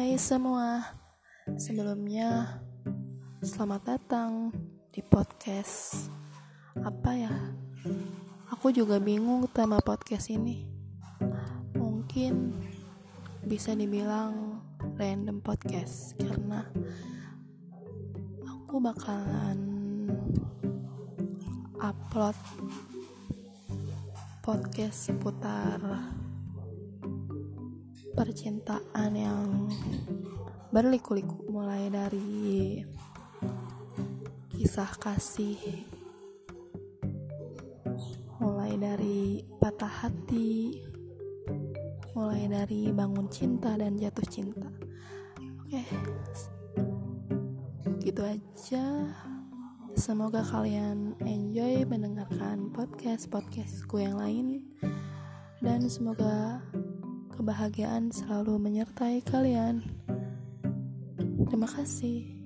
Hai semua, sebelumnya selamat datang di podcast. Apa ya? Aku juga bingung tema podcast ini. Mungkin bisa dibilang random podcast karena aku bakalan upload podcast seputar percintaan yang berliku-liku, mulai dari kisah kasih, mulai dari patah hati, mulai dari bangun cinta dan jatuh cinta. Oke, gitu aja. Semoga kalian enjoy mendengarkan podcastku yang lain, dan semoga kebahagiaan selalu menyertai kalian. Terima kasih.